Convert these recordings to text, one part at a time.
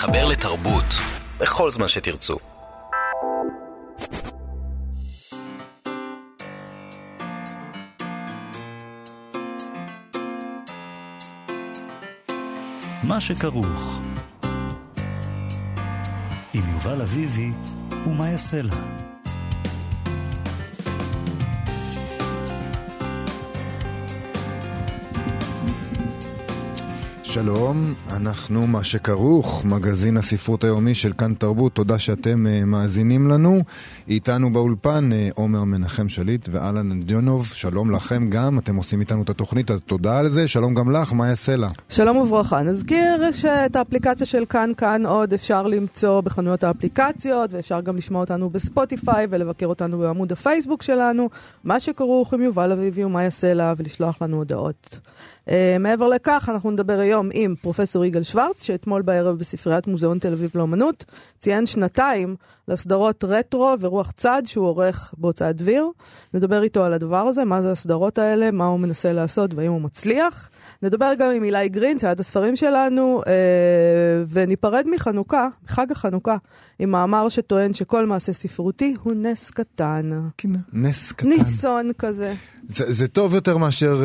להתחבר לתרבות בכל זמן שתרצו. מה שכרוך עם יובל אביבי ומאיה סלע. שלום, אנחנו מה שכרוך, מגזין הספרות היומי של כאן תרבות. תודה שאתם מאזינים לנו. איתנו באולפן עומר מנחם שליט ואלן אנדיונוב. שלום לכם גם, אתם עושים איתנו את התוכנית, אז תודה על זה. שלום גם לך, מאיה סלע. שלום וברכה. נזכיר שאת האפליקציה של כאן עוד אפשר למצוא בחנויות האפליקציות, ואפשר גם לשמוע אותנו בספוטיפיי ולבקר אותנו בעמוד הפייסבוק שלנו, מה שכרוך עם יובל אביבי ומאיה סלע, ולשלוח לנו הודעות. מעבר לכך, אנחנו נדבר היום עם פרופסור יגאל שוורץ, שאתמול בערב בספריית מוזיאון תל אביב לאמנות ציין 2 לסדרות רטרו ורוח צד שהוא עורך בהוצאת דביר. נדבר איתו על הדבר הזה, מה זה הסדרות האלה, מה הוא מנסה לעשות והאם הוא מצליח. נדבר גם עם אילי גרין, צייד הספרים שלנו, וניפרד מחנוכה, חג החנוכה, עם מאמר שטוען שכל מעשה ספרותי הוא נס קטן. נס קטן. ניסון כזה. זה טוב יותר מאשר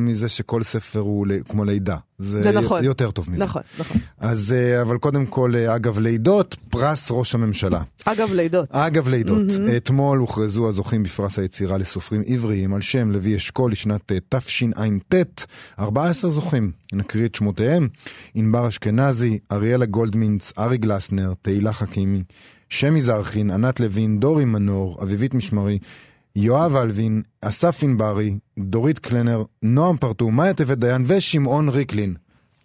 מזה שכל ספר הוא כמו לידה. זה נכון. יותר טוב מזה. נכון, נכון. אז, אבל קודם כל, אגב לידות, פרס ראש הממשלה. אגב לידות. אגב לידות. אתמול הוכרזו הזוכים בפרס היצירה לסופרים עבריים, על שם לוי אשכול לשנת תשע"ט, 14 זוכים, נקריא את שמותיהם: ענבר אשכנזי, אריאלה גולדמינץ, ארי גלסנר, תהילה חכימי, שמי זרחין, ענת לוין, דורי מנור, אביבית משמרי, יואב אלווין, אסף אינברי, דורית קלנר, נועם פרטו, מיטב ודיין ושמעון ריקלין.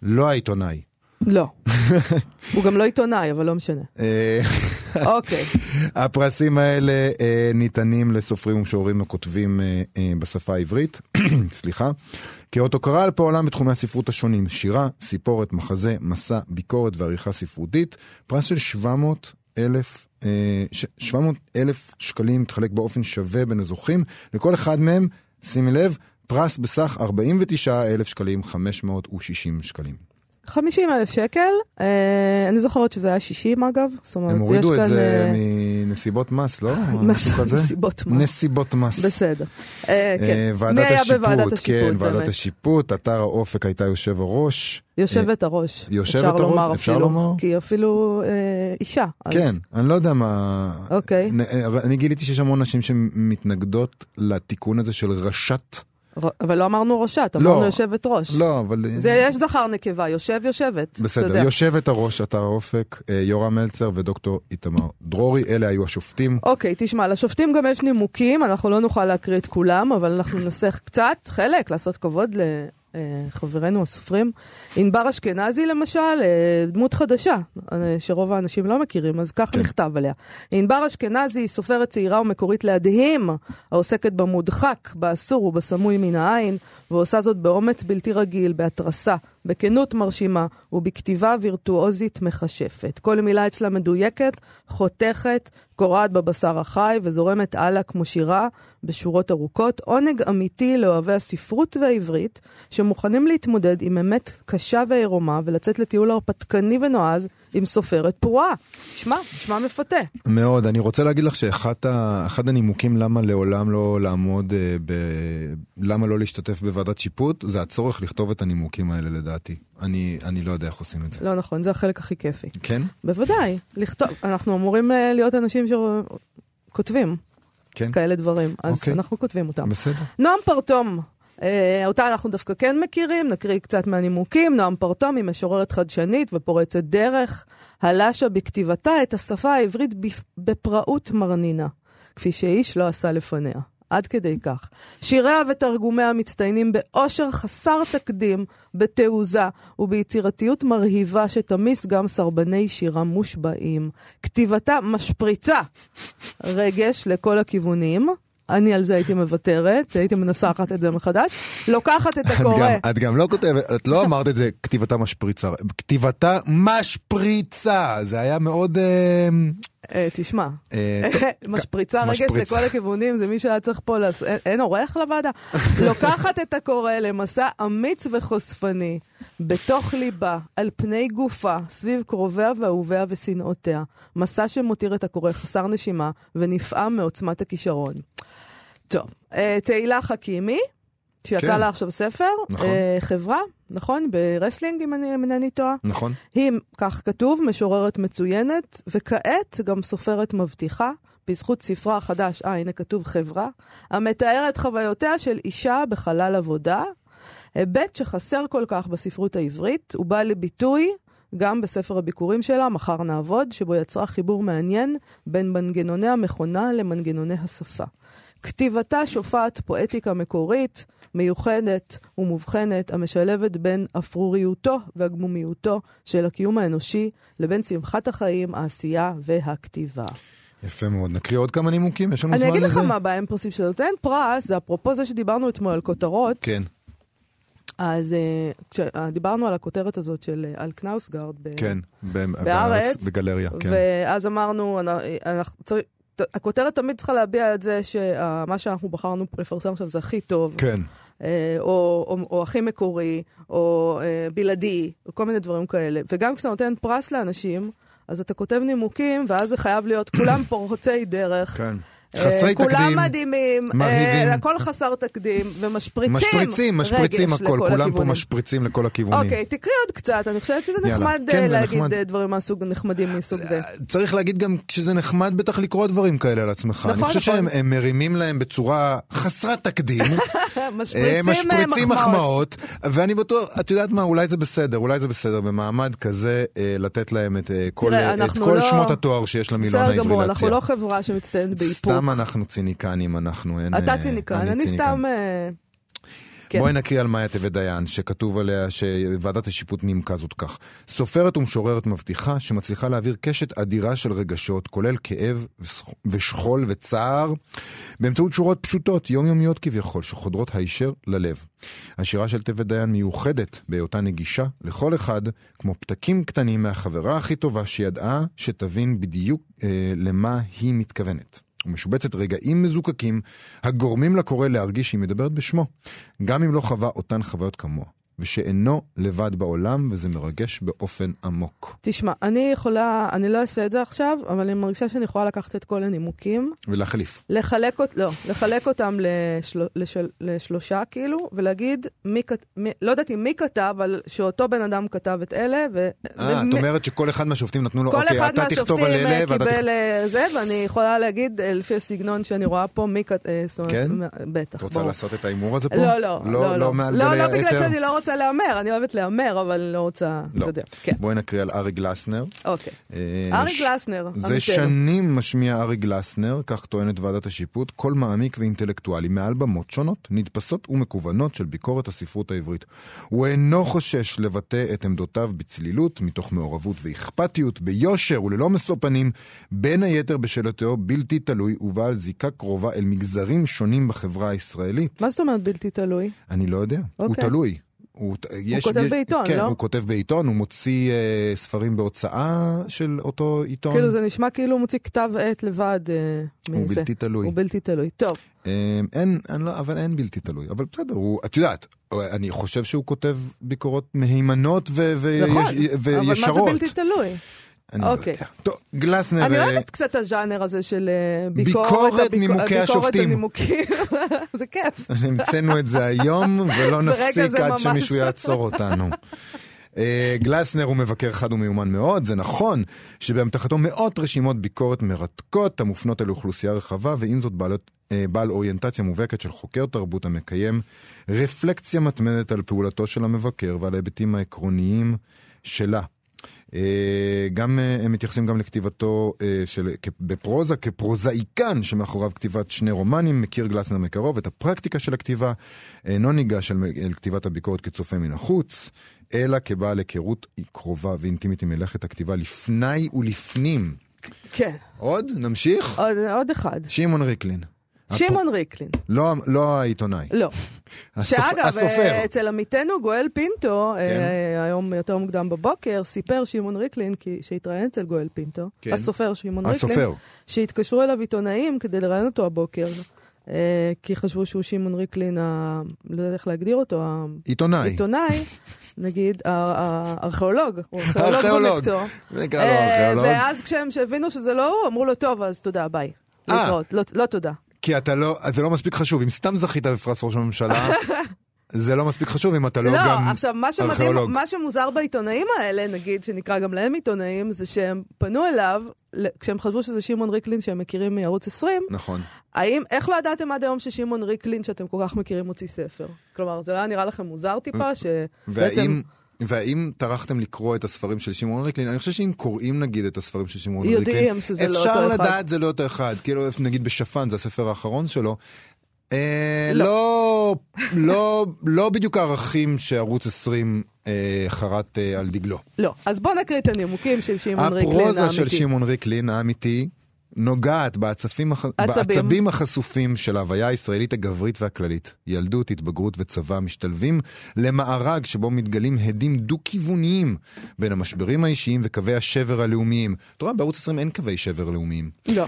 לא העיתונאי. לא. הוא גם לא עיתונאי, אבל לא משנה. אוקיי. הפרסים האלה ניתנים לסופרים ומשוררים וכותבים בשפה העברית, סליחה, כאוטוקרא על פועלם בתחומי הספרות השונים: שירה, סיפורת, מחזה, מסע, ביקורת ועריכה ספרותית. פרס של 700 אלף שקלים מתחלק באופן שווה בין הזוכים, לכל אחד מהם, שימי לב, פרס בסך 49,560 שקלים. 50,000 שקל, אני זוכרת שזה היה 60 אגב. הם הורידו את זה מנסיבות מס, לא? נסיבות מס. נסיבות מס. בסדר. ועדת השיפוט, כן, ועדת השיפוט, אתר האופק הייתה יושב הראש. יושבת הראש. יושבת הראש, אפשר לומר? כי אפילו אישה. כן, אני לא יודע מה... אוקיי. אני גיליתי שיש המון נשים שמתנגדות לתיקון הזה של רשת. אבל לא אמרנו ראשת, אמרנו יושבת ראש. לא, אבל... יש זכר נקבה, יושבת. בסדר, יושבת הראש, אתר האופק, יורם מלצר ודוקטור איתמר דרורי, אלה היו השופטים. אוקיי, תשמע, לשופטים גם יש נימוקים, אנחנו לא נוכל להקריא את כולם, אבל אנחנו ננסח קצת, חלק, לעשות כבוד לחברינו הסופרים. ענבר אשכנזי למשל, דמות חדשה, שרוב האנשים לא מכירים, אז כך נכתב עליה. ענבר אשכנזי, סופרת צעירה ומקורית להדהים, העוסקת במודחק, באסור ובסמוי מן העין, ועושה זאת באומץ בלתי רגיל, בהתרסה, בכנות מרשימה, ובכתיבה וירטואוזית מחשפת. כל מילה אצלה מדויקת, חותכת, קורעת בבשר החי, וזורמת הלאה כמו שירה, בשורות ארוכות. עונג אמיתי לאוהבי הספרות והעברית, שמוכנים להתמודד עם אמת קשה ועירומה, ולצאת לטיול הרפתקני ונועז, עם סופרת פרועה. שמע מפתה. מאוד, אני רוצה להגיד לך שאחד הנימוקים למה לעולם לא לעמוד, למה לא להשתתף בוועדת שיפוט, זה הצורך לכתוב את הנימוקים האלה לדעתי. אני לא יודע איך עושים את זה. לא נכון, זה החלק הכי כיפי. כן? בוודאי, לכתוב. אנחנו אמורים להיות אנשים שכותבים כאלה דברים, אז אנחנו כותבים אותם. בסדר. נועם פרטום. אותה אנחנו דווקא כן מכירים, נקריא קצת מהנימוקים. נועם פרטום היא משוררת חדשנית ופורצת דרך, הלשה בכתיבתה את השפה העברית בפראות מרנינה, כפי שאיש לא עשה לפניה. עד כדי כך. שיריה ותרגומיה מצטיינים באושר חסר תקדים, בתעוזה וביצירתיות מרהיבה שתמיס גם סרבני שירה מושבעים. כתיבתה משפריצה רגש לכל הכיוונים. אני על זה הייתי מוותרת, הייתי מנסחת את זה מחדש, לוקחת את הקורא. את גם לא כותבת, את לא אמרת את זה, כתיבתה משפריצה. כתיבתה משפריצה, זה היה מאוד... תשמע, משפריצה רגש לכל הכיוונים, זה מי שהיה צריך פה, אין עורך לוועדה, לוקחת את הקורא למסע אמיץ וחושפני, בתוך ליבה, על פני גופה, סביב קרוביה ואהוביה ושנאותיה, מסע שמותיר את הקורא חסר נשימה, ונפעם מעוצמת הכישרון. טוב, תהילה חכימי, שיצא לה עכשיו ספר, חברה, נכון? ברסלינג, אם אני טועה. נכון. היא, כך כתוב, משוררת מצוינת, וכעת גם סופרת מבטיחה, בזכות ספרה החדש, הנה כתוב חברה, המתארת חוויותיה של אישה בחלל עבודה, היבט שחסר כל כך בספרות העברית, הוא בא לביטוי גם בספר הביקורים שלה, מחר נעבוד, שבו יצרה חיבור מעניין בין מנגנוני המכונה למנגנוני השפה. כתיבתה שופעת פואטיקה מקורית, מיוחדת ומובחנת, המשלבת בין אפרוריותו והגמומיותו של הקיום האנושי, לבין שמחת החיים, העשייה והכתיבה. יפה מאוד. נקריא עוד כמה נימוקים, יש לנו זמן לזה. אני אגיד לך מה בהם פרסים של נותן פרס, זה אפרופו זה שדיברנו אתמול על כותרות. כן. אז דיברנו על הכותרת הזאת של אל קנאוסגרד בארץ, בגלריה. ואז אמרנו, אנחנו צריך... הכותרת תמיד צריכה להביע את זה שמה שאנחנו בחרנו לפרסם עכשיו זה הכי טוב, כן. או הכי מקורי, או בלעדי, או כל מיני דברים כאלה. וגם כשאתה נותן פרס לאנשים, אז אתה כותב נימוקים, ואז זה חייב להיות כולם פורצי דרך. כן. חסרי תקדים, כולם מדהימים, הכל חסר תקדים, ומשפריצים רגש הכל, כולם פה משפריצים לכל הכיוונים. אוקיי, תקריא עוד קצת, אני חושבת שזה נחמד להגיד דברים מהסוג נחמדים מסוג זה. צריך להגיד גם שזה נחמד בטח לקרוא דברים כאלה על עצמך. אני חושב שהם מרימים להם בצורה חסרת תקדים, משפריצים מחמאות, ואני בטוח, את יודעת מה, אולי זה בסדר במעמד כזה לתת להם את כל שמות התואר שיש למילון העברי להציע. אנחנו לא חברה שמצטיינת באיפור. סתם אנחנו ציניקנים, אתה ציניקן, אני סתם... בואי נקריא על מאיה ודיין, שכתוב עליה שוועדת השיפוט נימקה זאת כך. סופרת ומשוררת מבטיחה שמצליחה להעביר קשת אדירה של רגשות, כולל כאב ושכול וצער, באמצעות שורות פשוטות, יומיומיות כביכול, שחודרות הישר ללב. השירה של ודיין מיוחדת בהיותה נגישה לכל אחד, כמו פתקים קטנים מהחברה הכי טובה שידעה שתבין בדיוק למה היא מתכוונת. ומשובצת רגעים מזוקקים הגורמים לקורא להרגיש שהיא מדברת בשמו, גם אם לא חווה אותן חוויות כמוה, ושאינו לבד בעולם, וזה מרגש באופן עמוק. תשמע, אני לא אעשה את זה עכשיו, אבל אני מרגישה שאני יכולה לקחת את כל הנימוקים. ולהחליף. לחלק אותם לשלושה, כאילו, ולהגיד, לא יודעת אם מי כתב, אבל שאותו בן אדם כתב את אלה, את אומרת שכל אחד מהשופטים נתנו לו, אוקיי, אתה תכתוב על אלה, כל אחד מהשופטים קיבל זה, ואני יכולה להגיד, לפי הסגנון שאני רואה פה, מי כתב, כן? בטח. רוצה לעשות את האימור הזה פה? לא בגלל שאני לא רוצה לאמר, אני אוהבת לאמר, אבל אני לא רוצה, אתה יודע. בואי נקריא על ארי גלסנר. אוקיי. ארי גלסנר. זה שנים משמיע ארי גלסנר, כך טוענת ועדת השיפוט, כל מעמיק ואינטלקטואלי, מעל במות שונות, נדפסות ומקוונות של ביקורת הספרות העברית. הוא אינו חושש לבטא את עמדותיו בצלילות, מתוך מעורבות ואכפתיות, ביושר וללא מסופנים, בין היתר בשאלתו בלתי תלוי ובעל זיקה קרובה אל מגזרים שונים בחברה הישראלית. מה זאת אומרת בלתי תלוי? אני לא יודע. הוא תלוי. הוא כותב בעיתון, כן, לא? הוא כותב בעיתון, הוא מוציא ספרים בהוצאה של אותו עיתון. כאילו זה נשמע כאילו הוא מוציא כתב עת לבד. הוא בלתי תלוי. הוא בלתי תלוי, טוב. אבל אין בלתי תלוי. אבל בסדר, את יודעת, אני חושב שהוא כותב ביקורות מהימנות וישרות. אבל מה זה בלתי תלוי? אוקיי. טוב, גלסנר... אני אוהבת קצת הז'אנר הזה של ביקורת נימוקי השופטים. זה כיף. המצאנו את זה היום, ולא נפסיק עד שמישהו יעצור אותנו. גלסנר הוא מבקר חד ומיומן מאוד, זה נכון שבהמתחתו מאות רשימות ביקורת מרתקות המופנות אל אוכלוסייה רחבה, ועם זאת בעל אוריינטציה מובהקת של חוקר תרבות המקיים, רפלקציה מתמדת על פעולתו של המבקר ועל ההיבטים העקרוניים שלה. גם הם מתייחסים גם לכתיבתו בפרוזה כפרוזאיקן שמאחוריו כתיבת שני רומנים. מכיר גלסנר מקרוב את הפרקטיקה של הכתיבה, אינו ניגש אל כתיבת הביקורת כצופה מן החוץ, אלא כבעל היכרות קרובה ואינטימית עם מלאכת הכתיבה לפני ולפנים. כן. עוד? נמשיך? עוד אחד. שמעון ריקלין. שמעון ריקלין. לא העיתונאי. לא. שאגב, אצל עמיתנו גואל פינטו, היום יותר מוקדם בבוקר, סיפר שמעון ריקלין, שהתראיין אצל גואל פינטו, הסופר שמעון ריקלין, שהתקשרו אליו עיתונאים כדי לראיין אותו הבוקר, כי חשבו שהוא שמעון ריקלין, לא יודע איך להגדיר אותו, עיתונאי. עיתונאי. נגיד, הארכיאולוג, הוא ארכיאולוג במקצוע. ואז כשהם שהבינו שזה לא הוא, אמרו לו, טוב, אז תודה, ביי. להתראות, לא תודה. כי אתה לא, זה לא מספיק חשוב, אם סתם זכית בפרס ראש הממשלה, זה לא מספיק חשוב אם אתה לא גם ארכיאולוג. לא, עכשיו, מה שמוזר בעיתונאים האלה, נגיד, שנקרא גם להם עיתונאים, זה שהם פנו אליו, כשהם חשבו שזה שמעון ריקלין שהם מכירים מערוץ 20, נכון. איך לא ידעתם עד היום ששמעון ריקלין שאתם כל כך מכירים מוציא ספר? כלומר, זה לא נראה לכם מוזר טיפה שבעצם... והאם טרחתם לקרוא את הספרים של שמעון ריקלין? אני חושב שאם קוראים, נגיד, את הספרים של שמעון ריקלין, יודעים שזה לא אותו אחד. אפשר לדעת זה לא אותו אחד. כאילו, נגיד, בשפן, זה הספר האחרון שלו. לא בדיוק הערכים שערוץ 20 חרט על דגלו. לא. אז בוא נקריא את הנימוקים של שמעון ריקלין האמיתי. הפרוזה של שמעון ריקלין האמיתי נוגעת בעצבים החשופים של ההוויה הישראלית הגברית והכללית. ילדות, התבגרות וצבא משתלבים למארג שבו מתגלים הדים דו-כיווניים בין המשברים האישיים וקווי השבר הלאומיים. אתה רואה, בערוץ 20 אין קווי שבר לאומיים. לא.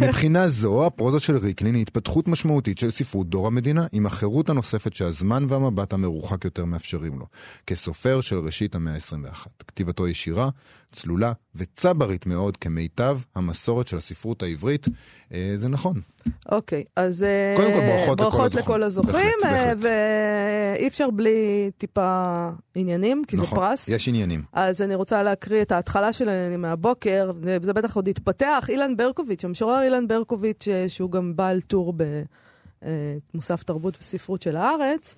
מבחינה זו, הפרוזה של ריקלין היא התפתחות משמעותית של ספרות דור המדינה, עם החירות הנוספת שהזמן והמבט המרוחק יותר מאפשרים לו. כסופר של ראשית המאה ה-21. כתיבתו ישירה, צלולה וצברית מאוד כמיטב המסורת של הספרות העברית, זה נכון. אוקיי, אז קודם כל ברכות לכל הזוכים, ואי אפשר בלי טיפה עניינים, כי זה פרס. יש עניינים. אז אני רוצה להקריא את ההתחלה של העניינים מהבוקר, וזה בטח עוד התפתח, אילן ברקוביץ, המשורר אילן ברקוביץ, שהוא גם בעל טור במוסף תרבות וספרות של הארץ,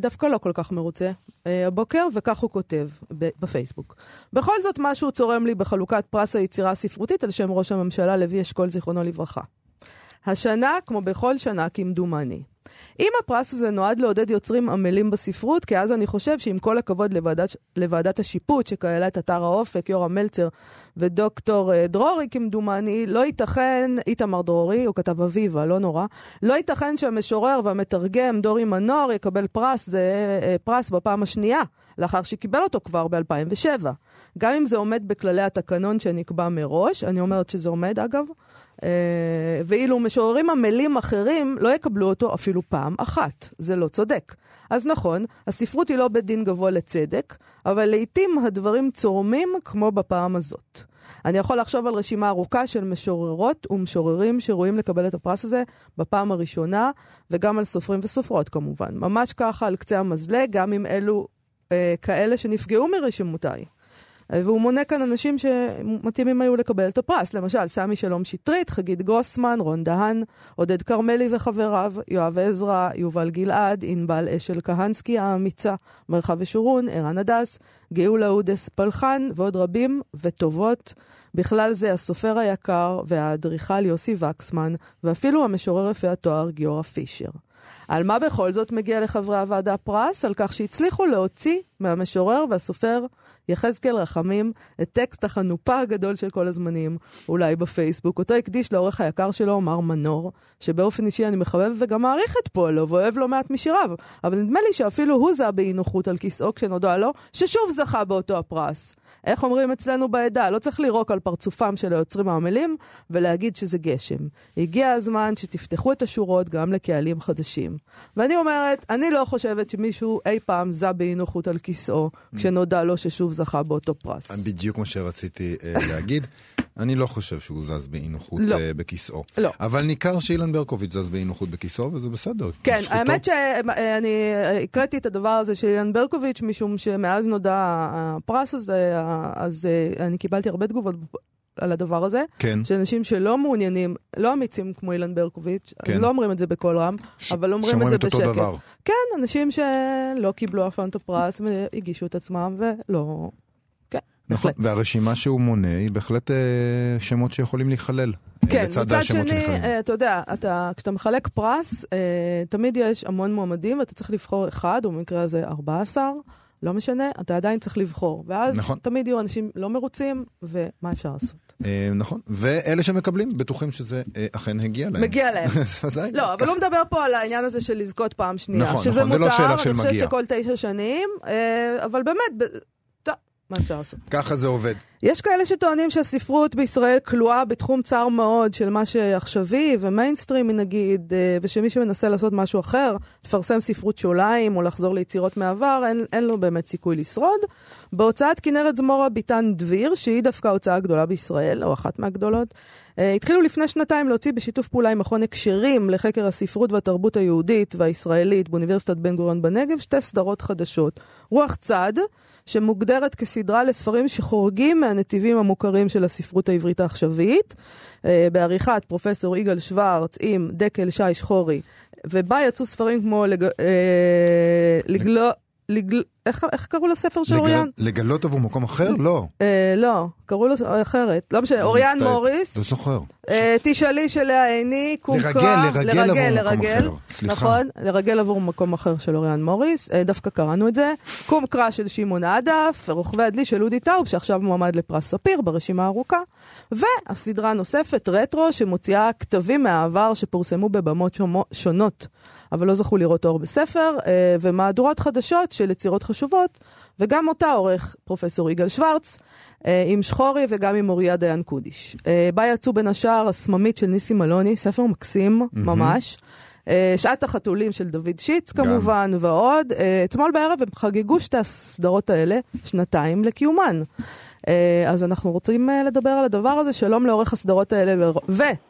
דווקא לא כל כך מרוצה הבוקר, וכך הוא כותב בפייסבוק. בכל זאת משהו צורם לי בחלוקת פרס היצירה הספרותית על שם ראש הממשלה לוי אשכול זיכרונו לברכה. השנה, כמו בכל שנה, כמדומני. אם הפרס הזה נועד לעודד יוצרים עמלים בספרות, כי אז אני חושב שעם כל הכבוד לוועדת השיפוט שכהלה את אתר האופק, יורם מלצר ודוקטור דרורי כמדומני, לא ייתכן, איתמר דרורי, הוא כתב אביבה, לא נורא, לא ייתכן שהמשורר והמתרגם דורי מנור יקבל פרס, זה פרס בפעם השנייה, לאחר שקיבל אותו כבר ב-2007. גם אם זה עומד בכללי התקנון שנקבע מראש, אני אומרת שזה עומד אגב, ואילו משוררים עמלים אחרים לא יקבלו אותו אפילו פעם אחת. זה לא צודק. אז נכון, הספרות היא לא בדין גבוה לצדק, אבל לעתים הדברים צורמים כמו בפעם הזאת. אני יכול לחשוב על רשימה ארוכה של משוררות ומשוררים שראויים לקבל את הפרס הזה בפעם הראשונה, וגם על סופרים וסופרות כמובן. ממש ככה על קצה המזלג, גם עם אלו כאלה שנפגעו מרשימותיי. והוא מונה כאן אנשים שמתאימים היו לקבל את הפרס, למשל סמי שלום שיטרית, חגית גוסמן, רון דהן, עודד קרמלי וחבריו, יואב עזרה, יובל גלעד, ענבר אשכנזי כהנסקי האמיצה, מרחב ושורון, ערן הדס, גאולה אודס פלחן ועוד רבים וטובות, בכלל זה הסופר היקר והאדריכל יוסי וקסמן, ואפילו המשורר יפה התואר גיורא פישר. על מה בכל זאת מגיע לחברי הוועדה פרס? על כך שהצליחו להוציא מהמשורר והסופר יחזקאל רחמים את טקסט החנופה הגדול של כל הזמנים, אולי בפייסבוק. אותו הקדיש לאורך היקר שלו עומר מנור, שבאופן אישי אני מחבב וגם מעריך את פועלו ואוהב לו מעט משיריו, אבל נדמה לי שאפילו הוא זע באי-נוחות על כיסאו כשנודע לו ששוב זכה באותו הפרס. איך אומרים אצלנו בעדה? לא צריך לירוק על פרצופם של היוצרים העמלים ולהגיד שזה גשם. הגיע הזמן שתפתחו את השורות גם לקהלים חדשים. ואני אומרת, אני לא חושבת שמישהו אי פעם זע באי-נוחות על כיסאו כשנודע לו ששוב זכה באותו פרס. בדיוק מה שרציתי להגיד. אני לא חושב שהוא זז באי-נוחות בכיסאו. לא. אבל ניכר שאילן ברקוביץ' זז באי-נוחות בכיסאו, וזה בסדר. כן, האמת שאני הקראתי את הדבר הזה של אילן ברקוביץ', משום שמאז נודע הפרס הזה, אז אני קיבלתי הרבה תגובות על הדבר הזה, שאנשים שלא מעוניינים, לא אמיצים כמו אילן ברקוביץ', לא אומרים את זה בכל רם, אבל אומרים את זה בשקט. כן, אנשים שלא קיבלו אף פעם את הפרס, והגישו את עצמם ולא... נכון, והרשימה שהוא מונה היא בהחלט שמות שיכולים להיכלל. כן, מצד שני, אתה יודע, כשאתה מחלק פרס, תמיד יש המון מועמדים, ואתה צריך לבחור אחד, ובמקרה הזה 14, לא משנה, אתה עדיין צריך לבחור. ואז תמיד יהיו אנשים לא מרוצים, ומה אפשר לעשות? נכון. ואלה שמקבלים בטוחים שזה אכן הגיע להם. מגיע להם. לא, אבל הוא מדבר פה על העניין הזה של לזכות פעם שנייה. נכון, נכון, זה לא שאלה של מגיע. שזה מותר, אני חושבת שכל 9 שנים, אבל באמת... מה אפשר לעשות? ככה זה עובד. יש כאלה שטוענים שהספרות בישראל כלואה בתחום צר מאוד של מה שעכשווי ומיינסטרים נגיד, ושמי שמנסה לעשות משהו אחר, לפרסם ספרות שוליים או לחזור ליצירות מעבר, אין לו באמת סיכוי לשרוד. בהוצאת כנרת זמורה ביטן דביר, שהיא דווקא הוצאה גדולה בישראל, או אחת מהגדולות, התחילו לפני 2 להוציא בשיתוף פעולה עם מכון הקשרים לחקר הספרות והתרבות היהודית והישראלית באוניברסיטת בן גוריון בנגב, 2 סדרות חדשות. רוח צד, שמוגדרת כסדרה לספרים שחורגים מהנתיבים המוכרים של הספרות העברית העכשווית, בעריכת פרופסור יגאל שוורץ עם דקל שי שחורי, ובה יצאו ספרים כמו איך קראו לספר של אוריאן? לגלות עבור מקום אחר? לא. לא, קראו לו אחרת. לא משנה, אוריאן מוריס. לא זוכר. תשאלי שלה עיני, קומקה. לרגל עבור מקום אחר. סליחה. נכון, לרגל עבור מקום אחר של אוריאן מוריס. דווקא קראנו את זה. קומקרה של שמעון עדף, רוכבי הדלי של אודי טאוב, שעכשיו מועמד לפרס ספיר ברשימה הארוכה. והסדרה נוספת, רטרו, שמוציאה כתבים מהעבר שפורסמו בבמות שונות. אבל לא זכו לראות אור בספר, ומהדורות חדשות של יצירות חשובות, וגם אותה עורך פרופסור יגאל שוורץ, עם שחורי וגם עם אוריה דיין קודיש. בה יצאו בין השאר הסממית של ניסי מלוני, ספר מקסים ממש, שעת החתולים של דוד שיץ כמובן, ועוד. אתמול בערב הם חגגו 2 הסדרות האלה, 2 לקיומן. אז אנחנו רוצים לדבר על הדבר הזה. שלום לעורך הסדרות האלה,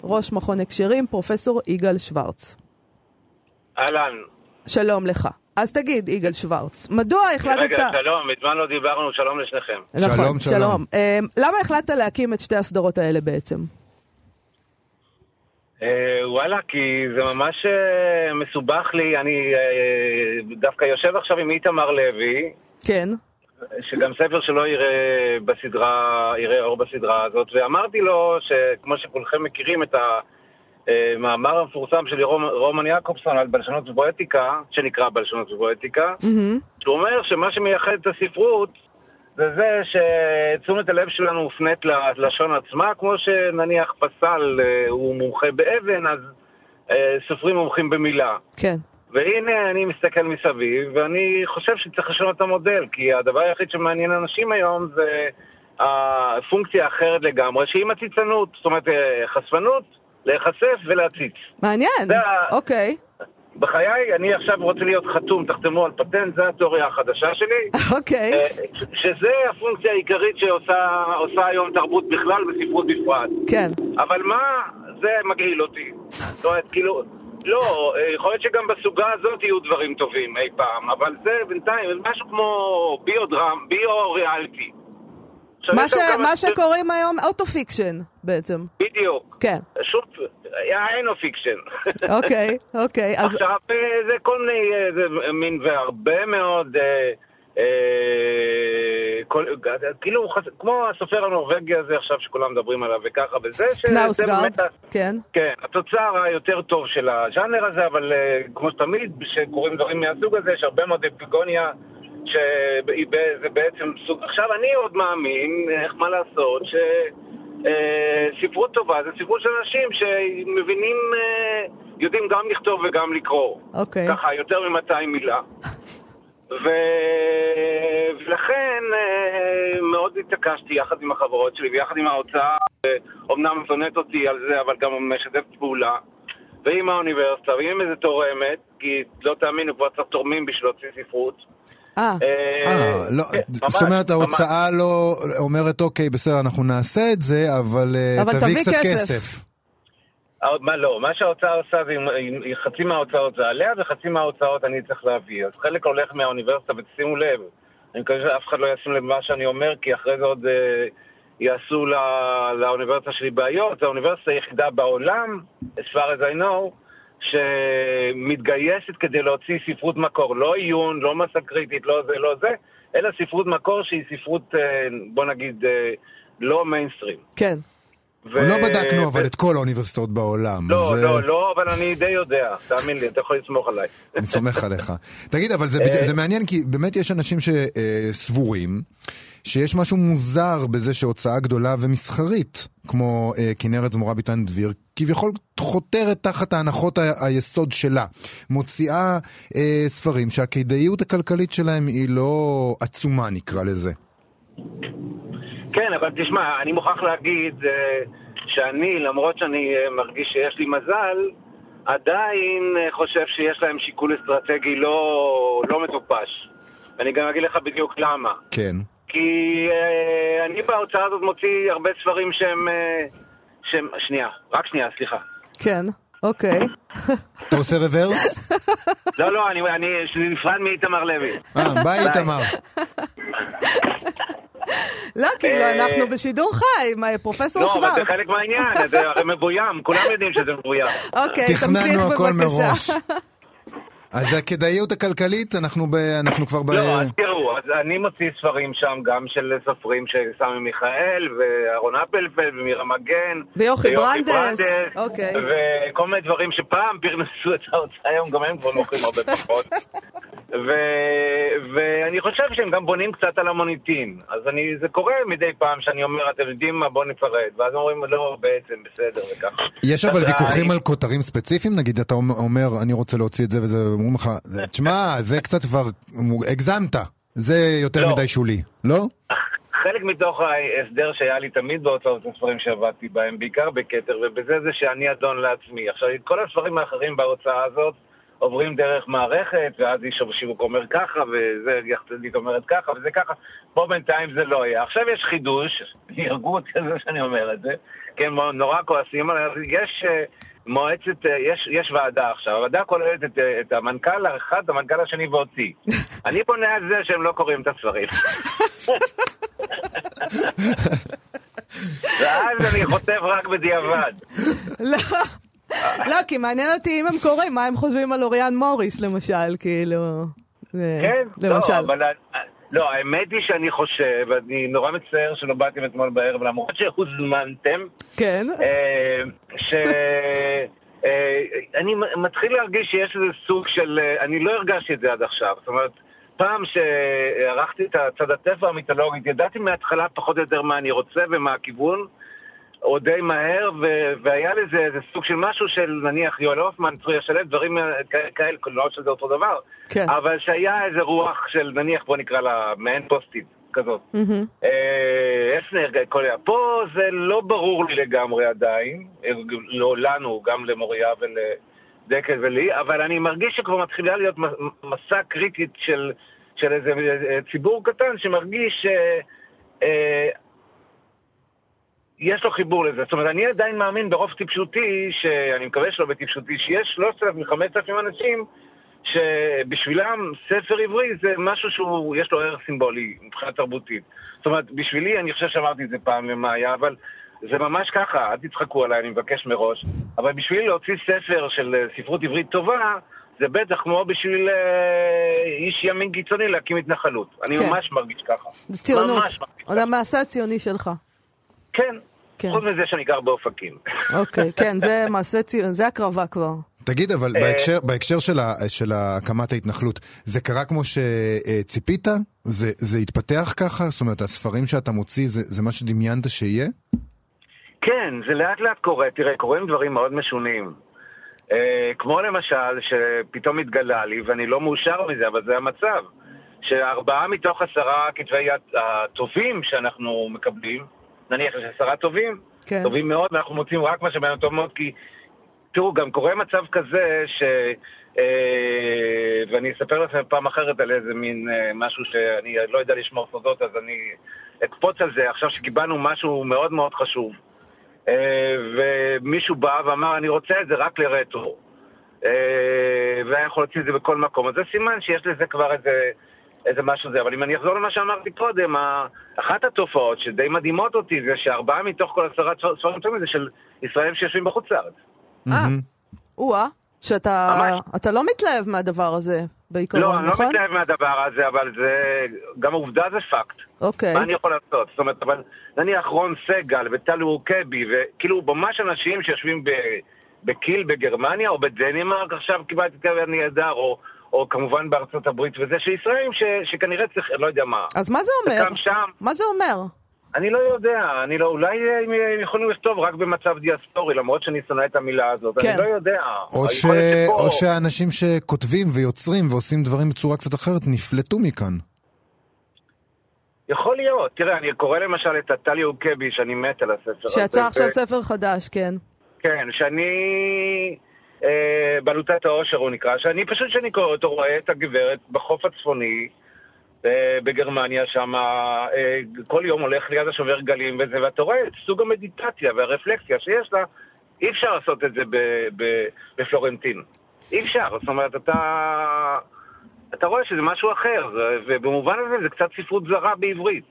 וראש מכון הקשרים, פרופסור יגאל שוורץ. אהלן. שלום לך. אז תגיד, יגאל שוורץ, מדוע החלטת... רגע, שלום, מזמן לא דיברנו, שלום לשניכם. שלום, שלום. למה החלטת להקים את 2 הסדרות האלה בעצם? וואלה, כי זה ממש מסובך לי, אני דווקא יושב עכשיו עם איתמר לוי. כן. שגם ספר שלו יראה בסדרה, יראה אור בסדרה הזאת, ואמרתי לו שכמו שכולכם מכירים את ה... מאמר המפורסם של רומן יעקובסון על בלשנות ובואטיקה, שנקרא בלשנות ובואטיקה, שהוא אומר שמה שמייחד את הספרות זה זה שתשומת הלב שלנו הופנית ללשון עצמה, כמו שנניח פסל הוא מומחה באבן, אז סופרים מומחים במילה. כן. והנה אני מסתכל מסביב, ואני חושב שצריך לשנות את המודל, כי הדבר היחיד שמעניין אנשים היום זה הפונקציה האחרת לגמרי, שהיא מציצנות, זאת אומרת חשפנות, להיחשף ולהציץ. מעניין, אוקיי. בחיי, אני עכשיו רוצה להיות חתום, תחתמו על פטנט, זה התיאוריה החדשה שלי. אוקיי. שזה הפונקציה העיקרית שעושה היום תרבות בכלל וספרות בפרט. כן. אבל מה, זה מגעיל אותי. זאת אומרת, כאילו, לא, יכול להיות שגם בסוגה הזאת יהיו דברים טובים אי פעם, אבל זה בינתיים, משהו כמו ביו-ריאליטי. מה שקוראים היום אוטו-פיקשן בעצם. בדיוק. כן. שוב, האנו-פיקשן. אוקיי, אוקיי. עכשיו, זה כל מיני, זה מין והרבה מאוד, כאילו, כמו הסופר הנורווגי הזה עכשיו שכולם מדברים עליו וככה, וזה קנאוסגארד, כן. כן, התוצר היותר טוב של הז'אנר הזה, אבל כמו שתמיד, שקוראים דברים מהסוג הזה, יש הרבה מאוד אפיגוניה, שזה בעצם סוג... עכשיו אני עוד מאמין, איך מה לעשות, שספרות טובה זה ספרות של אנשים שמבינים, יודעים גם לכתוב וגם לקרוא. אוקיי. ככה, יותר מ200 מילה. ולכן מאוד התעקשתי יחד עם החברות שלי ויחד עם ההוצאה, אומנם מסונט אותי על זה, אבל גם משתפת פעולה. ועם האוניברסיטה, ועם איזה תורמת, כי לא תאמינו, כבר צריך תורמים בשביל להוציא ספרות. זאת אומרת ההוצאה לא אומרת אוקיי בסדר אנחנו נעשה את זה אבל תביא קצת כסף. מה לא, מה שההוצאה עושה זה חצי מההוצאות זה עליה וחצי מההוצאות אני צריך להביא, אז חלק הולך מהאוניברסיטה ושימו לב, אני מקווה שאף אחד לא ישים לב מה שאני אומר כי אחרי זה עוד יעשו לאוניברסיטה שלי בעיות, האוניברסיטה היחידה בעולם as far as I know שמתגייסת כדי להוציא ספרות מקור, לא עיון, לא מסה קריטית, לא זה, לא זה, אלא ספרות מקור שהיא ספרות, בוא נגיד, לא מיינסטרים. כן. לא בדקנו אבל את כל האוניברסיטאות בעולם. לא, אבל אני די יודע, תאמין לי, אתה יכול לסמוך עליי. אני סומך עליך. תגיד, אבל זה מעניין, כי באמת יש אנשים שסבורים שיש משהו מוזר בזה שהוצאה גדולה ומסחרית, כמו כנרת זמורה ביטן דביר, כביכול חותרת תחת ההנחות היסוד שלה. מוציאה ספרים שהכדאיות הכלכלית שלהם היא לא עצומה, נקרא לזה. כן, אבל תשמע, אני מוכרח להגיד שאני, למרות שאני מרגיש שיש לי מזל, עדיין חושב שיש להם שיקול אסטרטגי לא מטופש. אני גם אגיד לך בדיוק למה. כן. כי אני בהוצאה הזאת מוציא הרבה ספרים שהם... רק שנייה, סליחה. כן, אוקיי. אתה עושה רוורס? לא, אני נפרד מאיתמר לוי. ביי איתמר. לא, כאילו אנחנו בשידור חי, פרופסור שוורץ. לא, אבל זה חלק מהעניין, זה מבוים, כולם יודעים שזה מבוים. אוקיי, תמשיך בבקשה. אז הכדאיות הכלכלית, אנחנו כבר... לא, אז תראו, אני מוציא ספרים שם גם של ספרים שסמי מיכאל ואהרון אפלפל ומירה מגן ויוכי ברנדס וכל מיני דברים שפעם פרנסו את ההוצאה, היום גם הם כבר מוכרים הרבה פחות, ואני חושב שהם גם בונים קצת על המוניטין. אז זה קורה מדי פעם שאני אומר, אתם יודעים מה, בוא נפרד, ואז אומרים לא, בעצם בסדר וכך. יש אבל ויכוחים על כותרים ספציפיים? נגיד אתה אומר, אני רוצה להוציא את זה וזה, ואומרים לך, תשמע, זה קצת כבר הגזמת, זה יותר מדי שולי, לא? חלק מתוך ההסדר שהיה לי תמיד בהוצאות הספרים שעבדתי בהם, בעיקר בקטר, ובזה זה שאני אדון לעצמי. עכשיו, כל הספרים האחרים בהוצאה הזאת עוברים דרך מערכת, ואז איש שיווק אומר ככה, וזה יחצדית אומרת ככה, וזה ככה. פה בינתיים זה לא היה. עכשיו יש חידוש, ירגו אותי על זה שאני אומר את זה, כן, נורא כועסים, יש מועצת, יש ועדה עכשיו, הוועדה כוללת את המנכ"ל האחד, המנכ"ל השני והוציא. אני פונה על זה שהם לא קוראים את הספרים. ואז אני חוטף רק בדיעבד. לא. לא, כי מעניין אותי אם הם קוראים, מה הם חושבים על אוריאן מוריס, למשל, כאילו... כן, למשל. לא, האמת היא שאני חושב, אני נורא מצער שלא באתי אתמול בערב, למרות שהוזמנתם, כן. אני מתחיל להרגיש שיש איזה סוג של... אני לא הרגשתי את זה עד עכשיו, זאת אומרת, פעם שערכתי את הצד הטבע המיתולוגית, ידעתי מההתחלה פחות או יותר מה אני רוצה ומה הכיוון, או די מהר, והיה לזה איזה סוג של משהו של נניח יואל הופמן, צרויה שלט, דברים כאלה, לא שזה אותו דבר, כן. אבל שהיה איזה רוח של נניח, בוא נקרא לה, מעין פוסטית כזאת. אסנר, פה זה לא ברור לי לגמרי עדיין, לא לנו, גם למוריה ולדקל ולי, אבל אני מרגיש שכבר מתחילה להיות מסע קריטית של איזה ציבור קטן שמרגיש יש לו חיבור לזה. זאת אומרת, אני עדיין מאמין ברוב טיפשותי, שאני מקווה שלא בטיפשותי, שיש 3,000-5,000 אנשים שבשבילם ספר עברי זה משהו שיש לו ערך סימבולי מבחינה תרבותית. זאת אומרת, בשבילי, אני חושב שאמרתי את זה פעם למאיה, אבל זה ממש ככה, אל תצחקו עליי, אני מבקש מראש. אבל בשביל להוציא ספר של ספרות עברית טובה, זה בטח כמו בשביל איש ימין קיצוני להקים התנחלות. אני ממש מרגיש ככה. זה ציונות. עוד המעשה הציוני שלך. כן, חוץ מזה שאני גר באופקים. אוקיי, כן, זה מעשה ציון, זה הקרבה כבר. תגיד, אבל בהקשר של הקמת ההתנחלות, זה קרה כמו שציפית? זה התפתח ככה? זאת אומרת, הספרים שאתה מוציא, זה מה שדמיינת שיהיה? כן, זה לאט לאט קורה. תראה, קוראים דברים מאוד משונים. כמו למשל, שפתאום התגלה לי, ואני לא מאושר מזה, אבל זה המצב. ש4 מתוך 10 כתבי יד הטובים שאנחנו מקבלים, נניח ש10 טובים, כן. טובים מאוד, ואנחנו מוצאים רק מה שבאמת טוב מאוד, כי תראו, גם קורה מצב כזה ש... ואני אספר לכם פעם אחרת על איזה מין משהו שאני לא יודע לשמור סודות, אז אני אקפוץ על זה, עכשיו שקיבלנו משהו מאוד מאוד חשוב, ומישהו בא ואמר, אני רוצה את זה רק לרטרו, ואני יכול להוציא את זה בכל מקום, אז זה סימן שיש לזה כבר איזה משהו זה, אבל אם אני אחזור למה שאמרתי קודם, אחת התופעות שדי מדהימות אותי זה ש4 מתוך כל 10 ספרים זה של ישראלים שיושבים בחוץ לארץ. שאתה לא מתלהב מהדבר הזה בעיקרון, נכון? לא, אני לא מתלהב מהדבר הזה, אבל זה, גם העובדה זה פקט. אוקיי. מה אני יכול לעשות? זאת אומרת, אבל נניח רון סגל וטל אורקבי, וכאילו ממש אנשים שיושבים בקיל בגרמניה או בדנמרק, עכשיו קיבלתי כבר נהדר, או כמובן בארצות הברית וזה, שישראלים שכנראה צריך, לא יודע מה. אז מה זה אומר? מה זה אומר? אני לא יודע, אני לא, אולי הם יכולים לכתוב רק במצב דיאספורי, למרות שאני שונא את המילה הזאת, אני לא יודע. או שהאנשים שכותבים ויוצרים ועושים דברים בצורה קצת אחרת נפלטו מכאן. יכול להיות, תראה, אני קורא למשל את הטלי אוקבי, שאני מת על הספר. שיצא עכשיו ספר חדש, כן. כן, שאני... בלוטת האושר הוא נקרא, שאני פשוט שאני קורא אותו, רואה את הגברת בחוף הצפוני, בגרמניה שם, כל יום הולך ליד השובר גלים וזה, ואתה רואה את סוג המדיטציה והרפלקסיה שיש לה, אי אפשר לעשות את זה בפלורנטין. אי אפשר, זאת אומרת, אתה רואה שזה משהו אחר, ובמובן הזה זה קצת ספרות זרה בעברית.